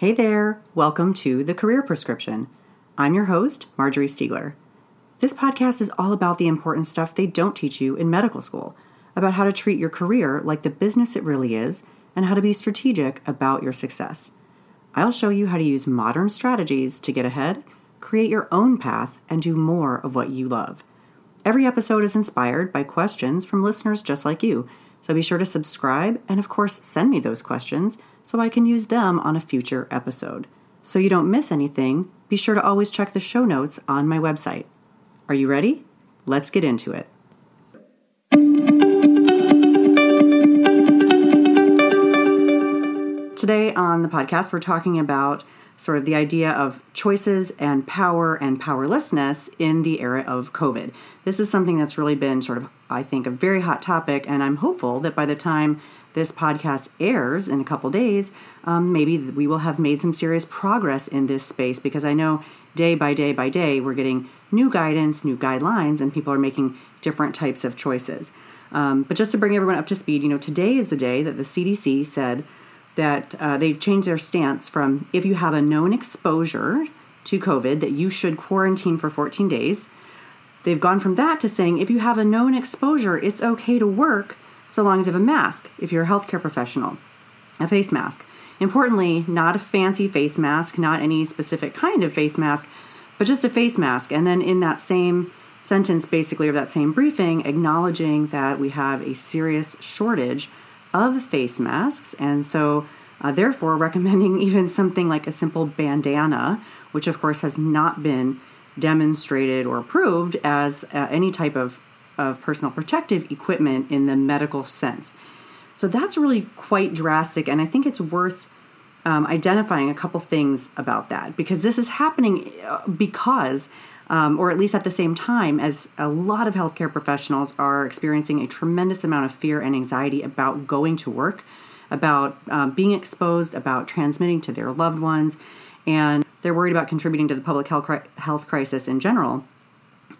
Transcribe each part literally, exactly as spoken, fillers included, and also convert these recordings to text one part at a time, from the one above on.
Hey there, welcome to The Career Prescription. I'm your host, Marjorie Stiegler. This podcast is all about the important stuff they don't teach you in medical school, about how to treat your career like the business it really is, and how to be strategic about your success. I'll show you how to use modern strategies to get ahead, create your own path, and do more of what you love. Every episode is inspired by questions from listeners just like you, so be sure to subscribe and, of course, send me those questions so I can use them on a future episode. So you don't miss anything, be sure to always check the show notes on my website. Are you ready? Let's get into it. Today on the podcast, we're talking about sort of the idea of choices and power and powerlessness in the era of COVID. This is something that's really been sort of, I think, a very hot topic, and I'm hopeful that by the time this podcast airs in a couple days, um, maybe we will have made some serious progress in this space, because I know day by day by day, we're getting new guidance, new guidelines, and people are making different types of choices. Um, but just to bring everyone up to speed, you know, today is the day that the C D C said that uh, they changed their stance from if you have a known exposure to COVID that you should quarantine for fourteen days. They've gone from that to saying if you have a known exposure, it's okay to work so long as you have a mask, if you're a healthcare professional, a face mask. Importantly, not a fancy face mask, not any specific kind of face mask, but just a face mask. And then in that same sentence, basically, or that same briefing, acknowledging that we have a serious shortage of face masks, and so uh, therefore recommending even something like a simple bandana, which of course has not been demonstrated or approved as uh, any type of, of personal protective equipment in the medical sense. So that's really quite drastic, and I think it's worth um, identifying a couple things about that, because this is happening because, um, or at least at the same time, as a lot of healthcare professionals are experiencing a tremendous amount of fear and anxiety about going to work, about uh, being exposed, about transmitting to their loved ones, and they're worried about contributing to the public health, cri- health crisis in general,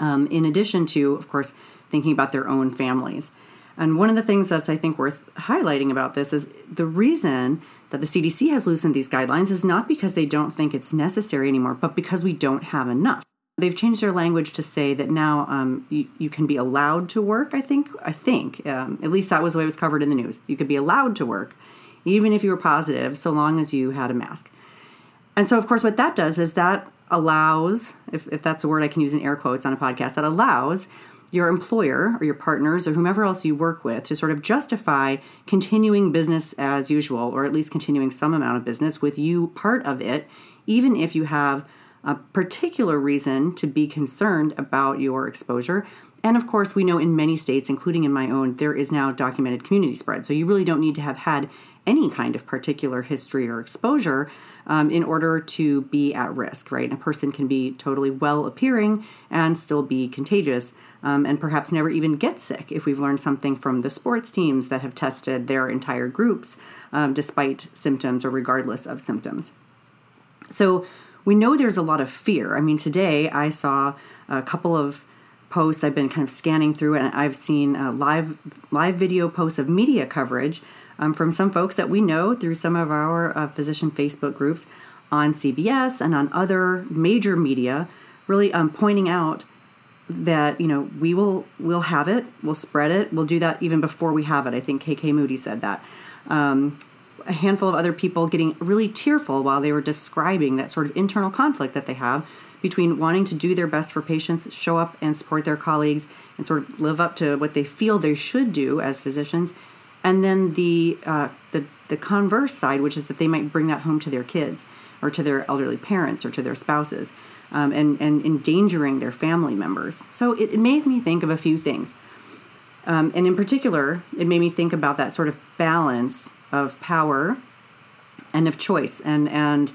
um, in addition to, of course, thinking about their own families. And one of the things that's, I think, worth highlighting about this is the reason that the C D C has loosened these guidelines is not because they don't think it's necessary anymore, but because we don't have enough. They've changed their language to say that now um, you, you can be allowed to work, I think. I think. Um, at least that was the way it was covered in the news. You could be allowed to work, even if you were positive, so long as you had a mask. And so, of course, what that does is that allows, if, if that's a word I can use in air quotes on a podcast, that allows your employer or your partners or whomever else you work with to sort of justify continuing business as usual, or at least continuing some amount of business with you part of it, even if you have a particular reason to be concerned about your exposure. And of course, we know in many states, including in my own, there is now documented community spread. So you really don't need to have had any kind of particular history or exposure um, in order to be at risk, right? And a person can be totally well-appearing and still be contagious um, and perhaps never even get sick, if we've learned something from the sports teams that have tested their entire groups um, despite symptoms or regardless of symptoms. So we know there's a lot of fear. I mean, today I saw a couple of posts. I've been kind of scanning through, and I've seen uh, live live video posts of media coverage um, from some folks that we know through some of our uh, physician Facebook groups on C B S and on other major media, really um, pointing out that, you know, we will we'll have it, we'll spread it, we'll do that even before we have it. I think K K Moody said that. Um, a handful of other people getting really tearful while they were describing that sort of internal conflict that they have between wanting to do their best for patients, show up and support their colleagues, and sort of live up to what they feel they should do as physicians, and then the uh, the, the converse side, which is that they might bring that home to their kids or to their elderly parents or to their spouses, um, and, and endangering their family members. So it, it made me think of a few things. Um, and in particular, it made me think about that sort of balance of power and of choice. And, and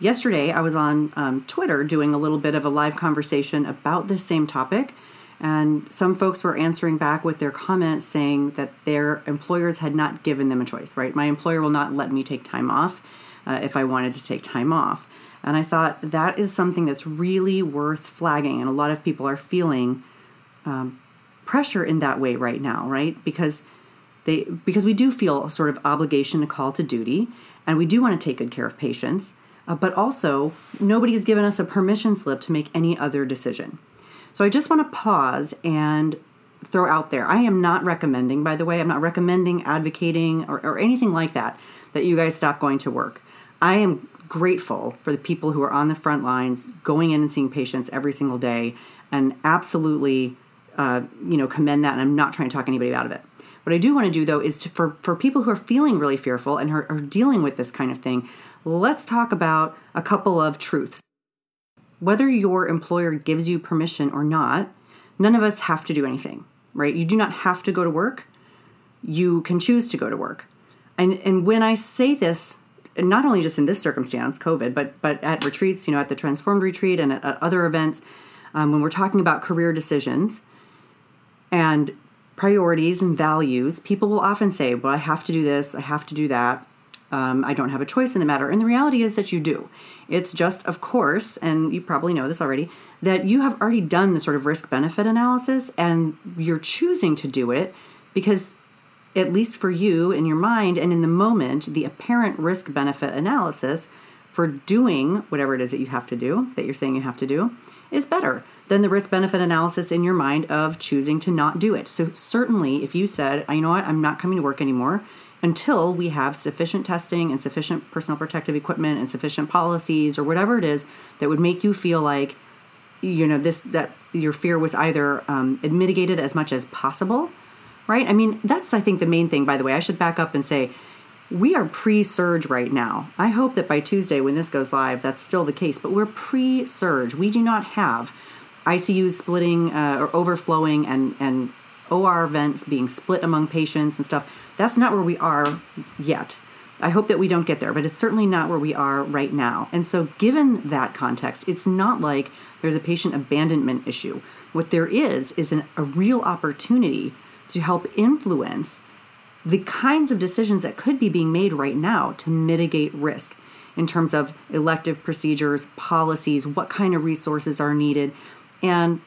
yesterday, I was on um, Twitter doing a little bit of a live conversation about this same topic, and some folks were answering back with their comments saying that their employers had not given them a choice, right? My employer will not let me take time off uh, if I wanted to take time off. And I thought that is something that's really worth flagging, and a lot of people are feeling um, pressure in that way right now, right? Because They, because we do feel a sort of obligation, a call to duty, and we do want to take good care of patients, Uh, but also, nobody has given us a permission slip to make any other decision. So I just want to pause and throw out there. I am not recommending, by the way, I'm not recommending, advocating, or, or anything like that, that you guys stop going to work. I am grateful for the people who are on the front lines, going in and seeing patients every single day, and absolutely, uh, you know, commend that. And I'm not trying to talk anybody out of it. What I do want to do, though, is to, for, for people who are feeling really fearful and are, are dealing with this kind of thing, let's talk about a couple of truths. Whether your employer gives you permission or not, none of us have to do anything, right? You do not have to go to work. You can choose to go to work. And and when I say this, not only just in this circumstance, COVID, but but at retreats, you know, at the Transformed Retreat and at, at other events, um, when we're talking about career decisions and priorities and values, people will often say, well, I have to do this, I have to do that. Um, I don't have a choice in the matter. And the reality is that you do. It's just, of course, and you probably know this already, that you have already done the sort of risk-benefit analysis and you're choosing to do it because, at least for you in your mind and in the moment, the apparent risk-benefit analysis for doing whatever it is that you have to do, that you're saying you have to do, is better than the risk-benefit analysis in your mind of choosing to not do it. So certainly if you said, you know what, I'm not coming to work anymore until we have sufficient testing and sufficient personal protective equipment and sufficient policies or whatever it is that would make you feel like, you know, this, that your fear was either um, mitigated as much as possible, right? I mean, that's, I think, the main thing, by the way. I should back up and say we are pre-surge right now. I hope that by Tuesday when this goes live, that's still the case, but we're pre-surge. We do not have I C Us splitting uh, or overflowing and, and O R vents being split among patients and stuff. That's not where we are yet. I hope that we don't get there, but it's certainly not where we are right now. And so given that context, it's not like there's a patient abandonment issue. What there is is an, a real opportunity to help influence the kinds of decisions that could be being made right now to mitigate risk in terms of elective procedures, policies, what kind of resources are needed. And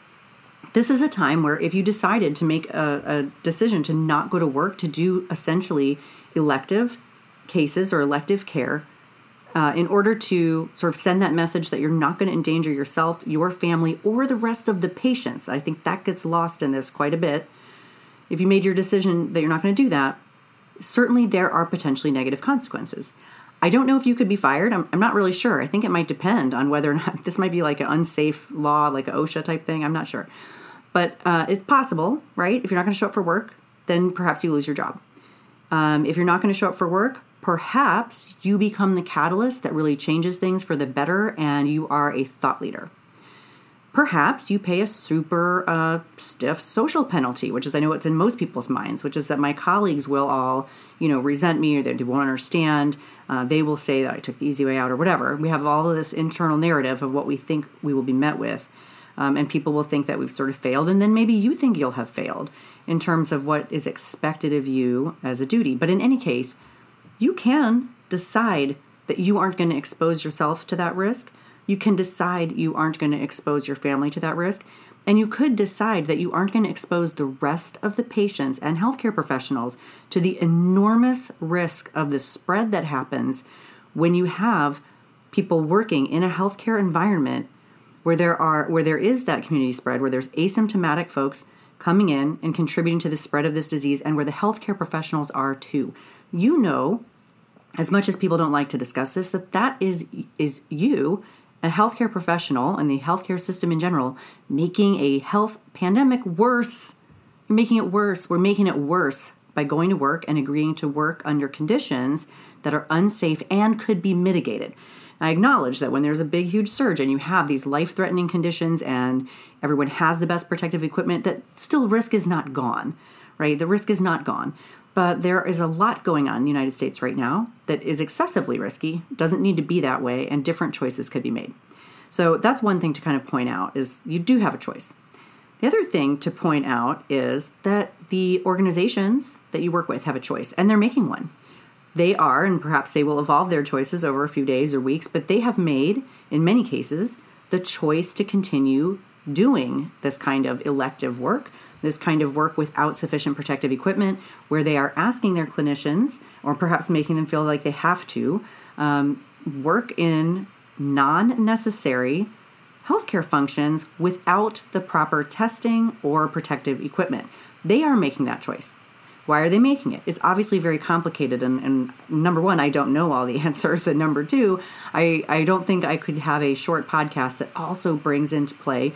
this is a time where if you decided to make a, a decision to not go to work, to do essentially elective cases or elective care, uh, in order to sort of send that message that you're not going to endanger yourself, your family, or the rest of the patients. I think that gets lost in this quite a bit. If you made your decision that you're not going to do that, certainly there are potentially negative consequences. I don't know if you could be fired. I'm, I'm not really sure. I think it might depend on whether or not this might be like an unsafe law, like an OSHA type thing. I'm not sure. But uh, it's possible, right? If you're not going to show up for work, then perhaps you lose your job. Um, if you're not going to show up for work, perhaps you become the catalyst that really changes things for the better and you are a thought leader. Perhaps you pay a super uh, stiff social penalty, which is, I know it's in most people's minds, which is that my colleagues will all, you know, resent me or they won't understand. Uh, they will say that I took the easy way out or whatever. We have all of this internal narrative of what we think we will be met with. Um, and people will think that we've sort of failed. And then maybe you think you'll have failed in terms of what is expected of you as a duty. But in any case, you can decide that you aren't going to expose yourself to that risk. You can decide you aren't going to expose your family to that risk. And you could decide that you aren't going to expose the rest of the patients and healthcare professionals to the enormous risk of the spread that happens when you have people working in a healthcare environment where there are where there is that community spread, where there's asymptomatic folks coming in and contributing to the spread of this disease and where the healthcare professionals are too. You know, as much as people don't like to discuss this, that that is is you, a healthcare professional and the healthcare system in general, making a health pandemic worse. You're making it worse. We're making it worse by going to work and agreeing to work under conditions that are unsafe and could be mitigated. I acknowledge that when there's a big, huge surge and you have these life-threatening conditions and everyone has the best protective equipment, that still risk is not gone, right? The risk is not gone. But there is a lot going on in the United States right now that is excessively risky, doesn't need to be that way, and different choices could be made. So that's one thing to kind of point out is you do have a choice. The other thing to point out is that the organizations that you work with have a choice, and they're making one. They are, and perhaps they will evolve their choices over a few days or weeks, but they have made, in many cases, the choice to continue doing this kind of elective work, this kind of work without sufficient protective equipment, where they are asking their clinicians, or perhaps making them feel like they have to, um, work in non-necessary healthcare functions without the proper testing or protective equipment. They are making that choice. Why are they making it? It's obviously very complicated. And, and number one, I don't know all the answers. And number two, I, I don't think I could have a short podcast that also brings into play,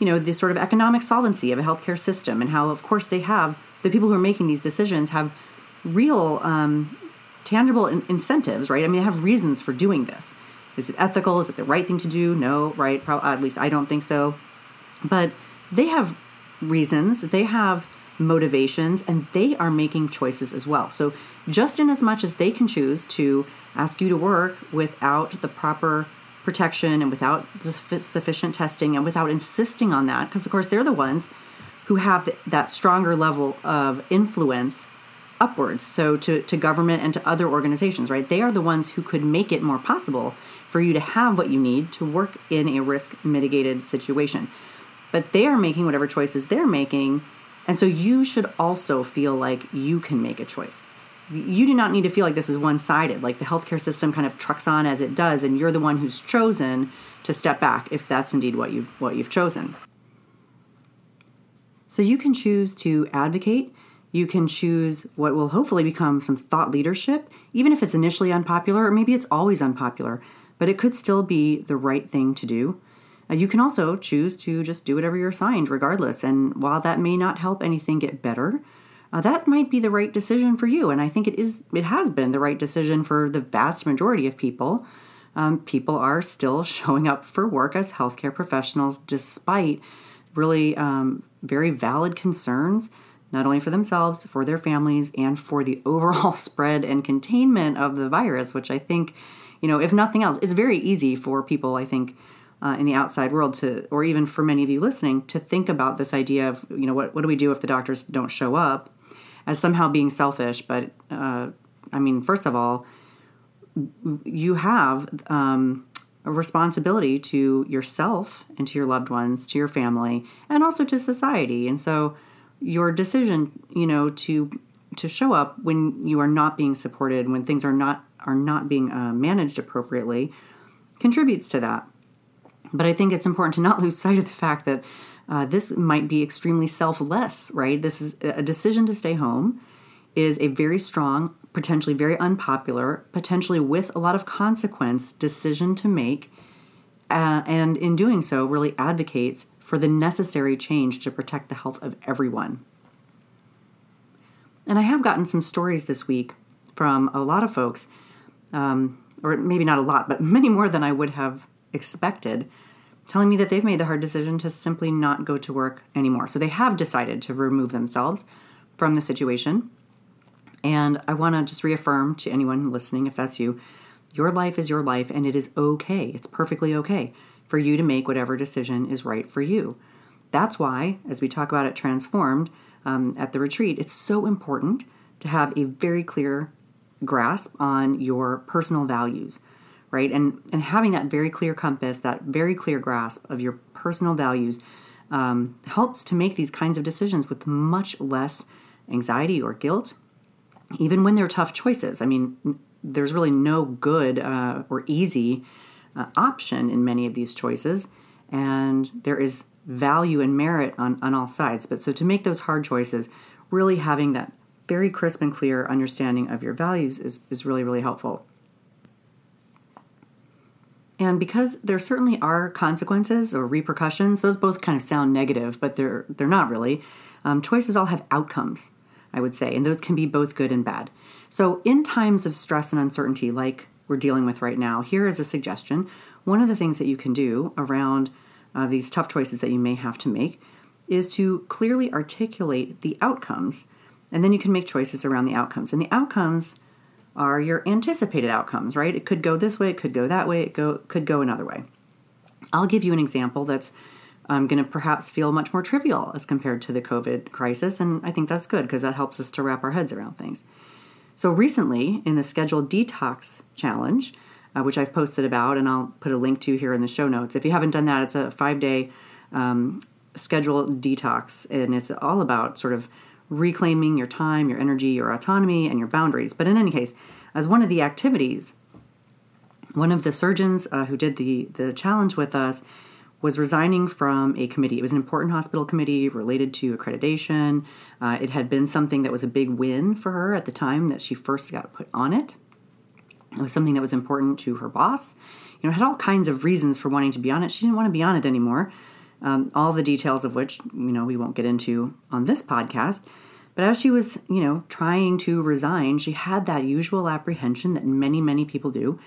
you know, the sort of economic solvency of a healthcare system and how, of course, they have, the people who are making these decisions have real um, tangible in- incentives, right? I mean, they have reasons for doing this. Is it ethical? Is it the right thing to do? No, right? Pro- at least I don't think so. But they have reasons. They have motivations, and they are making choices as well. So just in as much as they can choose to ask you to work without the proper protection and without the sufficient testing and without insisting on that, because of course they're the ones who have that stronger level of influence upwards, so to, to government and to other organizations, right? They are the ones who could make it more possible for you to have what you need to work in a risk-mitigated situation. But they are making whatever choices they're making. And so you should also feel like you can make a choice. You do not need to feel like this is one-sided, like the healthcare system kind of trucks on as it does, and you're the one who's chosen to step back, if that's indeed what you've, what you've chosen. So you can choose to advocate. You can choose what will hopefully become some thought leadership, even if it's initially unpopular, or maybe it's always unpopular, but it could still be the right thing to do. You can also choose to just do whatever you're assigned regardless. And while that may not help anything get better, uh, that might be the right decision for you. And I think it is. It has been the right decision for the vast majority of people. Um, people are still showing up for work as healthcare professionals despite really um, very valid concerns, not only for themselves, for their families, and for the overall spread and containment of the virus, which I think, you know, if nothing else, it's very easy for people, I think, Uh, in the outside world to, or even for many of you listening, to think about this idea of, you know, what, what do we do if the doctors don't show up as somehow being selfish. But, uh, I mean, first of all, you have um, a responsibility to yourself and to your loved ones, to your family, and also to society. And so your decision, you know, to to show up when you are not being supported, when things are not, are not being uh, managed appropriately, contributes to that. But I think it's important to not lose sight of the fact that uh, this might be extremely selfless, right? This is a decision to stay home is a very strong, potentially very unpopular, potentially with a lot of consequence decision to make. Uh, and in doing so, really advocates for the necessary change to protect the health of everyone. And I have gotten some stories this week from a lot of folks, um, or maybe not a lot, but many more than I would have expected, telling me that they've made the hard decision to simply not go to work anymore. So they have decided to remove themselves from the situation. And I want to just reaffirm to anyone listening, if that's you, your life is your life and it is okay. It's perfectly okay for you to make whatever decision is right for you. That's why, as we talk about it transformed um, at the retreat, it's so important to have a very clear grasp on your personal values. Right? And and having that very clear compass, that very clear grasp of your personal values um, helps to make these kinds of decisions with much less anxiety or guilt, even when they're tough choices. I mean, there's really no good uh, or easy uh, option in many of these choices, and there is value and merit on, on all sides. But so to make those hard choices, really having that very crisp and clear understanding of your values is, is really, really helpful. And because there certainly are consequences or repercussions, those both kind of sound negative, but they're they're not really. Um, choices all have outcomes, I would say, and those can be both good and bad. So in times of stress and uncertainty like we're dealing with right now, here is a suggestion. One of the things that you can do around uh, these tough choices that you may have to make is to clearly articulate the outcomes, and then you can make choices around the outcomes. And the outcomes are your anticipated outcomes, right? It could go this way, it could go that way, it go could go another way. I'll give you an example that's um, going to perhaps feel much more trivial as compared to the COVID crisis, and I think that's good because that helps us to wrap our heads around things. So recently, in the scheduled detox challenge, uh, which I've posted about, and I'll put a link to here in the show notes. If you haven't done that, it's a five-day um, scheduled detox, and it's all about sort of reclaiming your time, your energy, your autonomy, and your boundaries. But in any case, as one of the activities, One of the surgeons uh, who did the the challenge with us was resigning from a committee. It was an important hospital committee related to accreditation. Uh, it had been something that was a big win for her at the time that she first got put on it. It was something that was important to her boss. You know, had all kinds of reasons for wanting to be on it. She didn't want to be on it anymore. Um, all the details of which, you know, we won't get into on this podcast. But as she was, you know, trying to resign, she had that usual apprehension that many, many people do,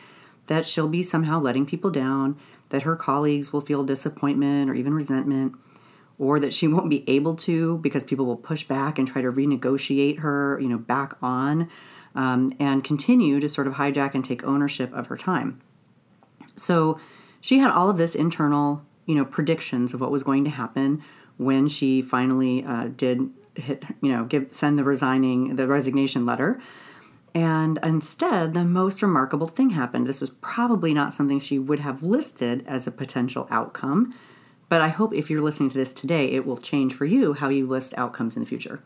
that she'll be somehow letting people down, that her colleagues will feel disappointment or even resentment, or that she won't be able to because people will push back and try to renegotiate her, you know, back on um, and continue to sort of hijack and take ownership of her time. So she had all of this internal, you know, predictions of what was going to happen when she finally uh, did hit, you know, give send the resigning, the resignation letter. And instead, the most remarkable thing happened. This was probably not something she would have listed as a potential outcome, but I hope if you're listening to this today, it will change for you how you list outcomes in the future.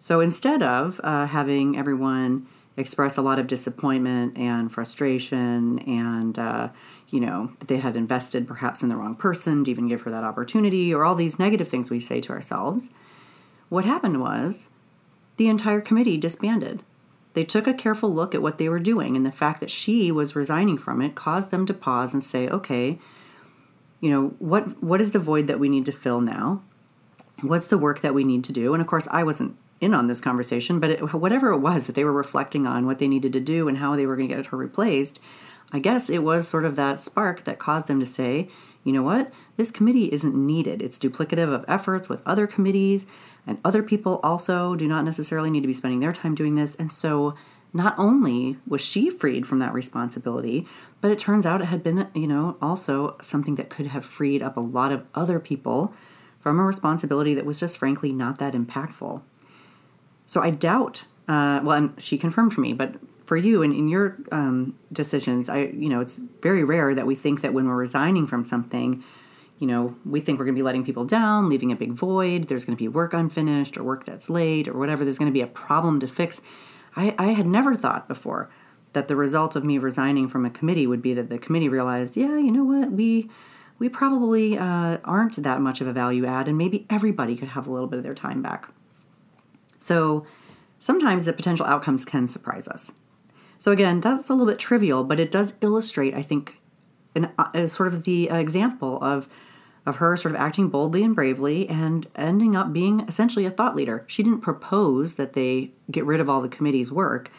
So instead of uh, having everyone express a lot of disappointment and frustration and, uh, you know, that they had invested perhaps in the wrong person to even give her that opportunity or all these negative things we say to ourselves, what happened was the entire committee disbanded. They took a careful look at what they were doing, and the fact that she was resigning from it caused them to pause and say, okay, you know, what what is the void that we need to fill now? What's the work that we need to do? And of course, I wasn't in on this conversation, but it, whatever it was that they were reflecting on, what they needed to do and how they were going to get her replaced, I guess it was sort of that spark that caused them to say, you know what, this committee isn't needed. It's duplicative of efforts with other committees, and other people also do not necessarily need to be spending their time doing this. And so not only was she freed from that responsibility, but it turns out it had been, you know, also something that could have freed up a lot of other people from a responsibility that was just frankly not that impactful. So I doubt, uh, well, and she confirmed for me, but for you and in your um, decisions, I, you know, it's very rare that we think that when we're resigning from something, you know, we think we're going to be letting people down, leaving a big void. There's going to be work unfinished or work that's late or whatever. There's going to be a problem to fix. I, I had never thought before that the result of me resigning from a committee would be that the committee realized, yeah, you know what, we we probably uh, aren't that much of a value add, and maybe everybody could have a little bit of their time back. So sometimes the potential outcomes can surprise us. So again, that's a little bit trivial, but it does illustrate, I think, an, uh, sort of the uh, example of of her sort of acting boldly and bravely and ending up being essentially a thought leader. She didn't propose that they get rid of all the committee's work,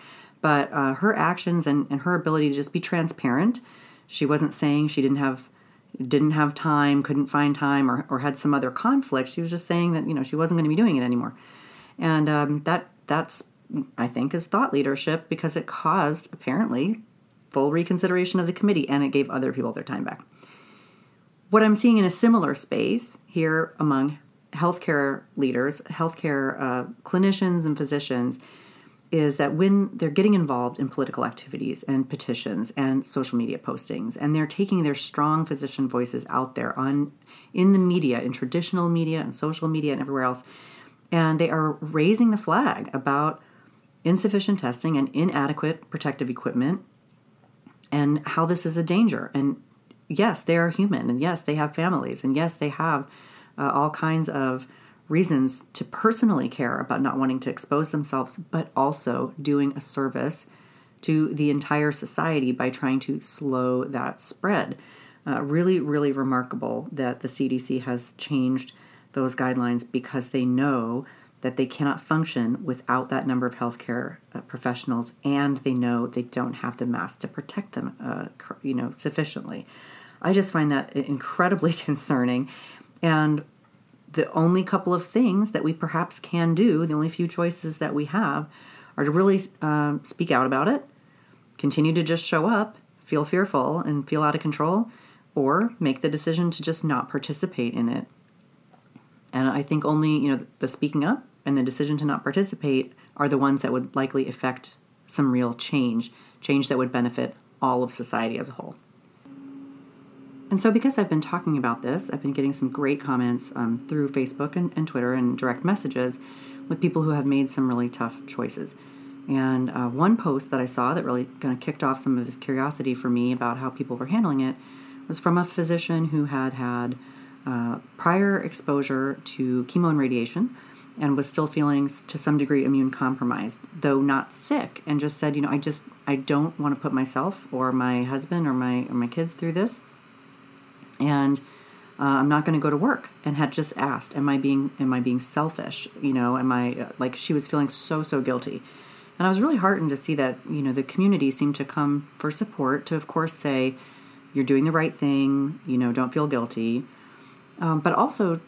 but uh, her actions and, and her ability to just be transparent. She wasn't saying she didn't have didn't have time, couldn't find time, or or had some other conflict. She was just saying that, you know, she wasn't going to be doing it anymore, and um, that that's. I think is thought leadership, because it caused apparently full reconsideration of the committee and it gave other people their time back. What I'm seeing in a similar space here among healthcare leaders, healthcare uh, clinicians and physicians is that when they're getting involved in political activities and petitions and social media postings, and they're taking their strong physician voices out there on in the media, in traditional media and social media and everywhere else, and they are raising the flag about insufficient testing and inadequate protective equipment and how this is a danger. And yes, they are human. And yes, they have families. And yes, they have uh, all kinds of reasons to personally care about not wanting to expose themselves, but also doing a service to the entire society by trying to slow that spread. Uh, really, really remarkable that the C D C has changed those guidelines because they know that they cannot function without that number of healthcare uh, professionals, and they know they don't have the masks to protect them, uh, you know, sufficiently. I just find that incredibly concerning. And the only couple of things that we perhaps can do, the only few choices that we have, are to really uh, speak out about it, continue to just show up, feel fearful and feel out of control, or make the decision to just not participate in it. And I think only, you know, the speaking up and the decision to not participate are the ones that would likely affect some real change, change that would benefit all of society as a whole. And so because I've been talking about this, I've been getting some great comments um, through Facebook and, and Twitter and direct messages with people who have made some really tough choices. And uh, one post that I saw that really kind of kicked off some of this curiosity for me about how people were handling it was from a physician who had had uh, prior exposure to chemo and radiation and was still feeling to some degree immune compromised, though not sick, and just said, you know, I just, I don't want to put myself or my husband or my, or my kids through this. And uh, I'm not going to go to work, and had just asked, am I being, am I being selfish? You know, am I, like, she was feeling so, so guilty. And I was really heartened to see that, you know, the community seemed to come for support, to, of course, say, you're doing the right thing, you know, don't feel guilty, um, but also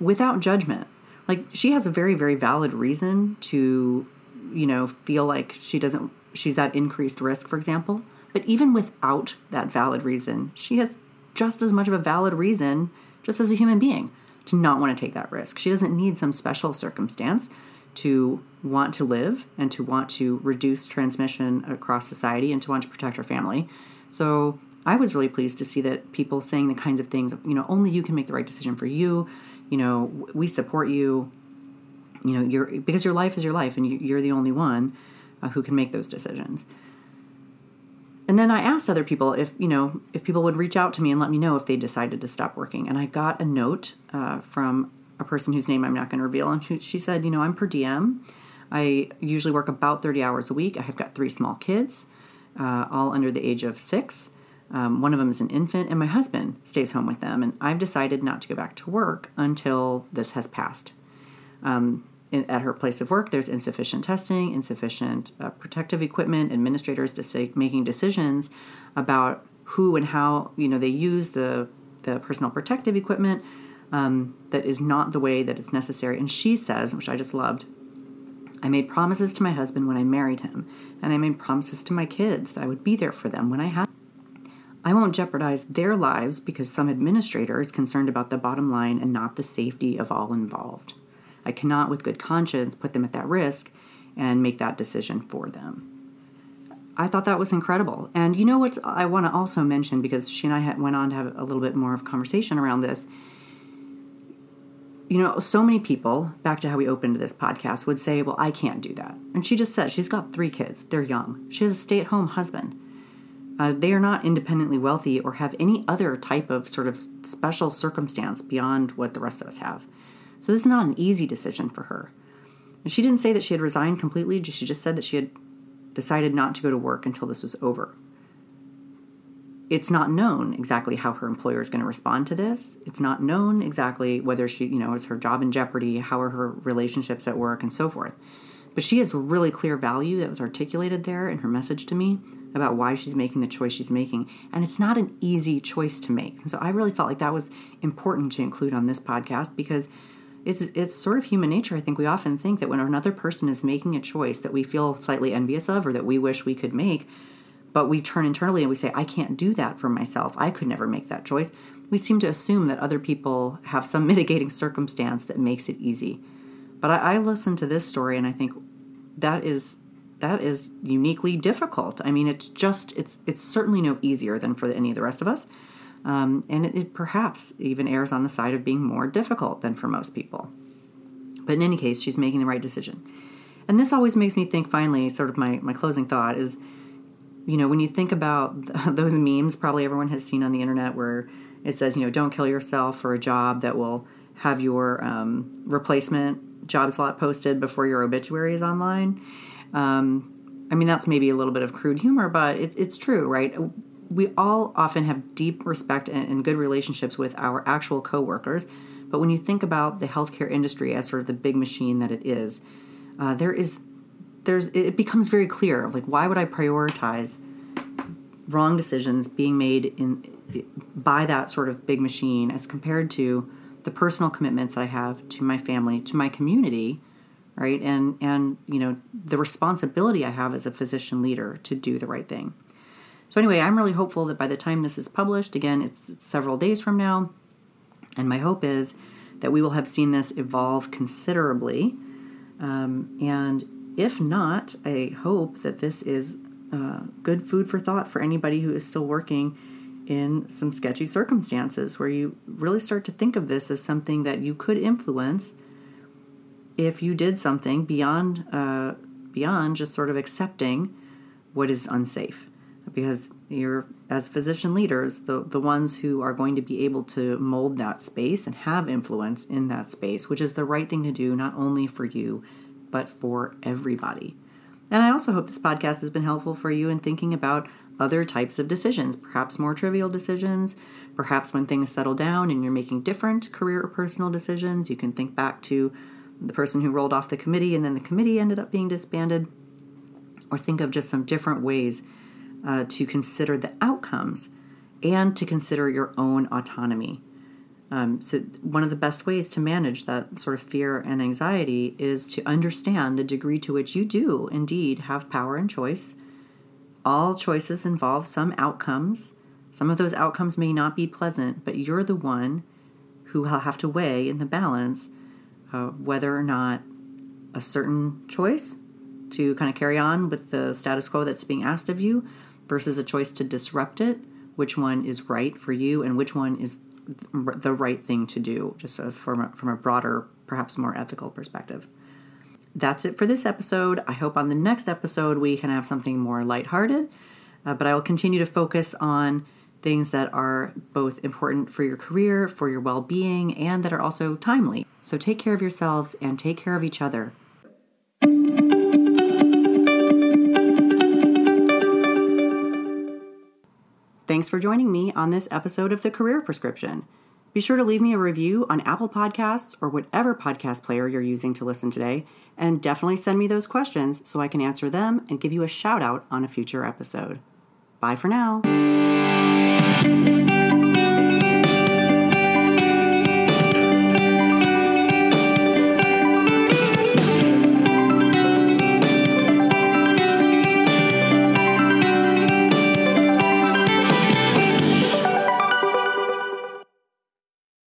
without judgment. Like, she has a very, very valid reason to, you know, feel like she doesn't, she's at increased risk, for example. But even without that valid reason, she has just as much of a valid reason, just as a human being, to not want to take that risk. She doesn't need some special circumstance to want to live and to want to reduce transmission across society and to want to protect her family. So I was really pleased to see that people saying the kinds of things, you know, only you can make the right decision for you. You know, we support you, you know, you're, because your life is your life and you, you're the only one uh, who can make those decisions. And then I asked other people if, you know, if people would reach out to me and let me know if they decided to stop working. And I got a note uh, from a person whose name I'm not going to reveal. And she, she said, you know, I'm per diem. I usually work about thirty hours a week. I have got three small kids, uh, all under the age of six. Um, one of them is an infant, and my husband stays home with them. And I've decided not to go back to work until this has passed. Um, in, at her place of work, there's insufficient testing, insufficient uh, protective equipment, administrators deci- making decisions about who and how, you know, they use the, the personal protective equipment um, that is not the way that it's necessary. And she says, which I just loved, I made promises to my husband when I married him, and I made promises to my kids that I would be there for them when I had. I won't jeopardize their lives because some administrator is concerned about the bottom line and not the safety of all involved. I cannot, with good conscience, put them at that risk and make that decision for them. I thought that was incredible. And you know what I want to also mention, because she and I went on to have a little bit more of a conversation around this. You know, so many people, back to how we opened this podcast, would say, well, I can't do that. And she just said, she's got three kids. They're young. She has a stay-at-home husband. Uh, they are not independently wealthy or have any other type of sort of special circumstance beyond what the rest of us have. So this is not an easy decision for her. And she didn't say that she had resigned completely. She just said that she had decided not to go to work until this was over. It's not known exactly how her employer is going to respond to this. It's not known exactly whether she, you know, is her job in jeopardy, how are her relationships at work, and so forth. But she has really clear value that was articulated there in her message to me about why she's making the choice she's making. And it's not an easy choice to make. And so I really felt like that was important to include on this podcast, because it's it's sort of human nature. I think we often think that when another person is making a choice that we feel slightly envious of or that we wish we could make, but we turn internally and we say, I can't do that for myself. I could never make that choice. We seem to assume that other people have some mitigating circumstance that makes it easy. But I, I listened to this story and I think that is that is uniquely difficult. I mean, it's just, it's it's certainly no easier than for any of the rest of us. Um, and it, it perhaps even errs on the side of being more difficult than for most people. But in any case, she's making the right decision. And this always makes me think, finally, sort of my, my closing thought is, you know, when you think about th- those memes probably everyone has seen on the internet where it says, you know, don't kill yourself for a job that will have your um, replacement job slot posted before your obituary is online. Um, I mean, that's maybe a little bit of crude humor, but it, it's true, right? We all often have deep respect and, and good relationships with our actual coworkers. But when you think about the healthcare industry as sort of the big machine that it is, uh, there is, there's, it becomes very clear of like, why would I prioritize wrong decisions being made in by that sort of big machine as compared to the personal commitments that I have to my family, to my community, right? And, and you know, the responsibility I have as a physician leader to do the right thing. So anyway, I'm really hopeful that by the time this is published, again, it's, it's several days from now, and my hope is that we will have seen this evolve considerably. Um, and if not, I hope that this is uh, good food for thought for anybody who is still working in some sketchy circumstances, where you really start to think of this as something that you could influence if you did something beyond uh, beyond just sort of accepting what is unsafe, because you're, as physician leaders, the, the ones who are going to be able to mold that space and have influence in that space, which is the right thing to do, not only for you, but for everybody. And I also hope this podcast has been helpful for you in thinking about other types of decisions, perhaps more trivial decisions, perhaps when things settle down and you're making different career or personal decisions. You can think back to the person who rolled off the committee and then the committee ended up being disbanded, or think of just some different ways uh, to consider the outcomes and to consider your own autonomy. Um, so one of the best ways to manage that sort of fear and anxiety is to understand the degree to which you do indeed have power and choice. All choices involve some outcomes. Some of those outcomes may not be pleasant, but you're the one who will have to weigh in the balance uh, whether or not a certain choice to kind of carry on with the status quo that's being asked of you versus a choice to disrupt it, which one is right for you and which one is the right thing to do, just sort of from a, from a broader, perhaps more ethical perspective. That's it for this episode. I hope on the next episode we can have something more lighthearted, uh, but I will continue to focus on things that are both important for your career, for your well-being, and that are also timely. So take care of yourselves and take care of each other. Thanks for joining me on this episode of The Career Prescription. Be sure to leave me a review on Apple Podcasts or whatever podcast player you're using to listen today, and definitely send me those questions so I can answer them and give you a shout out on a future episode. Bye for now.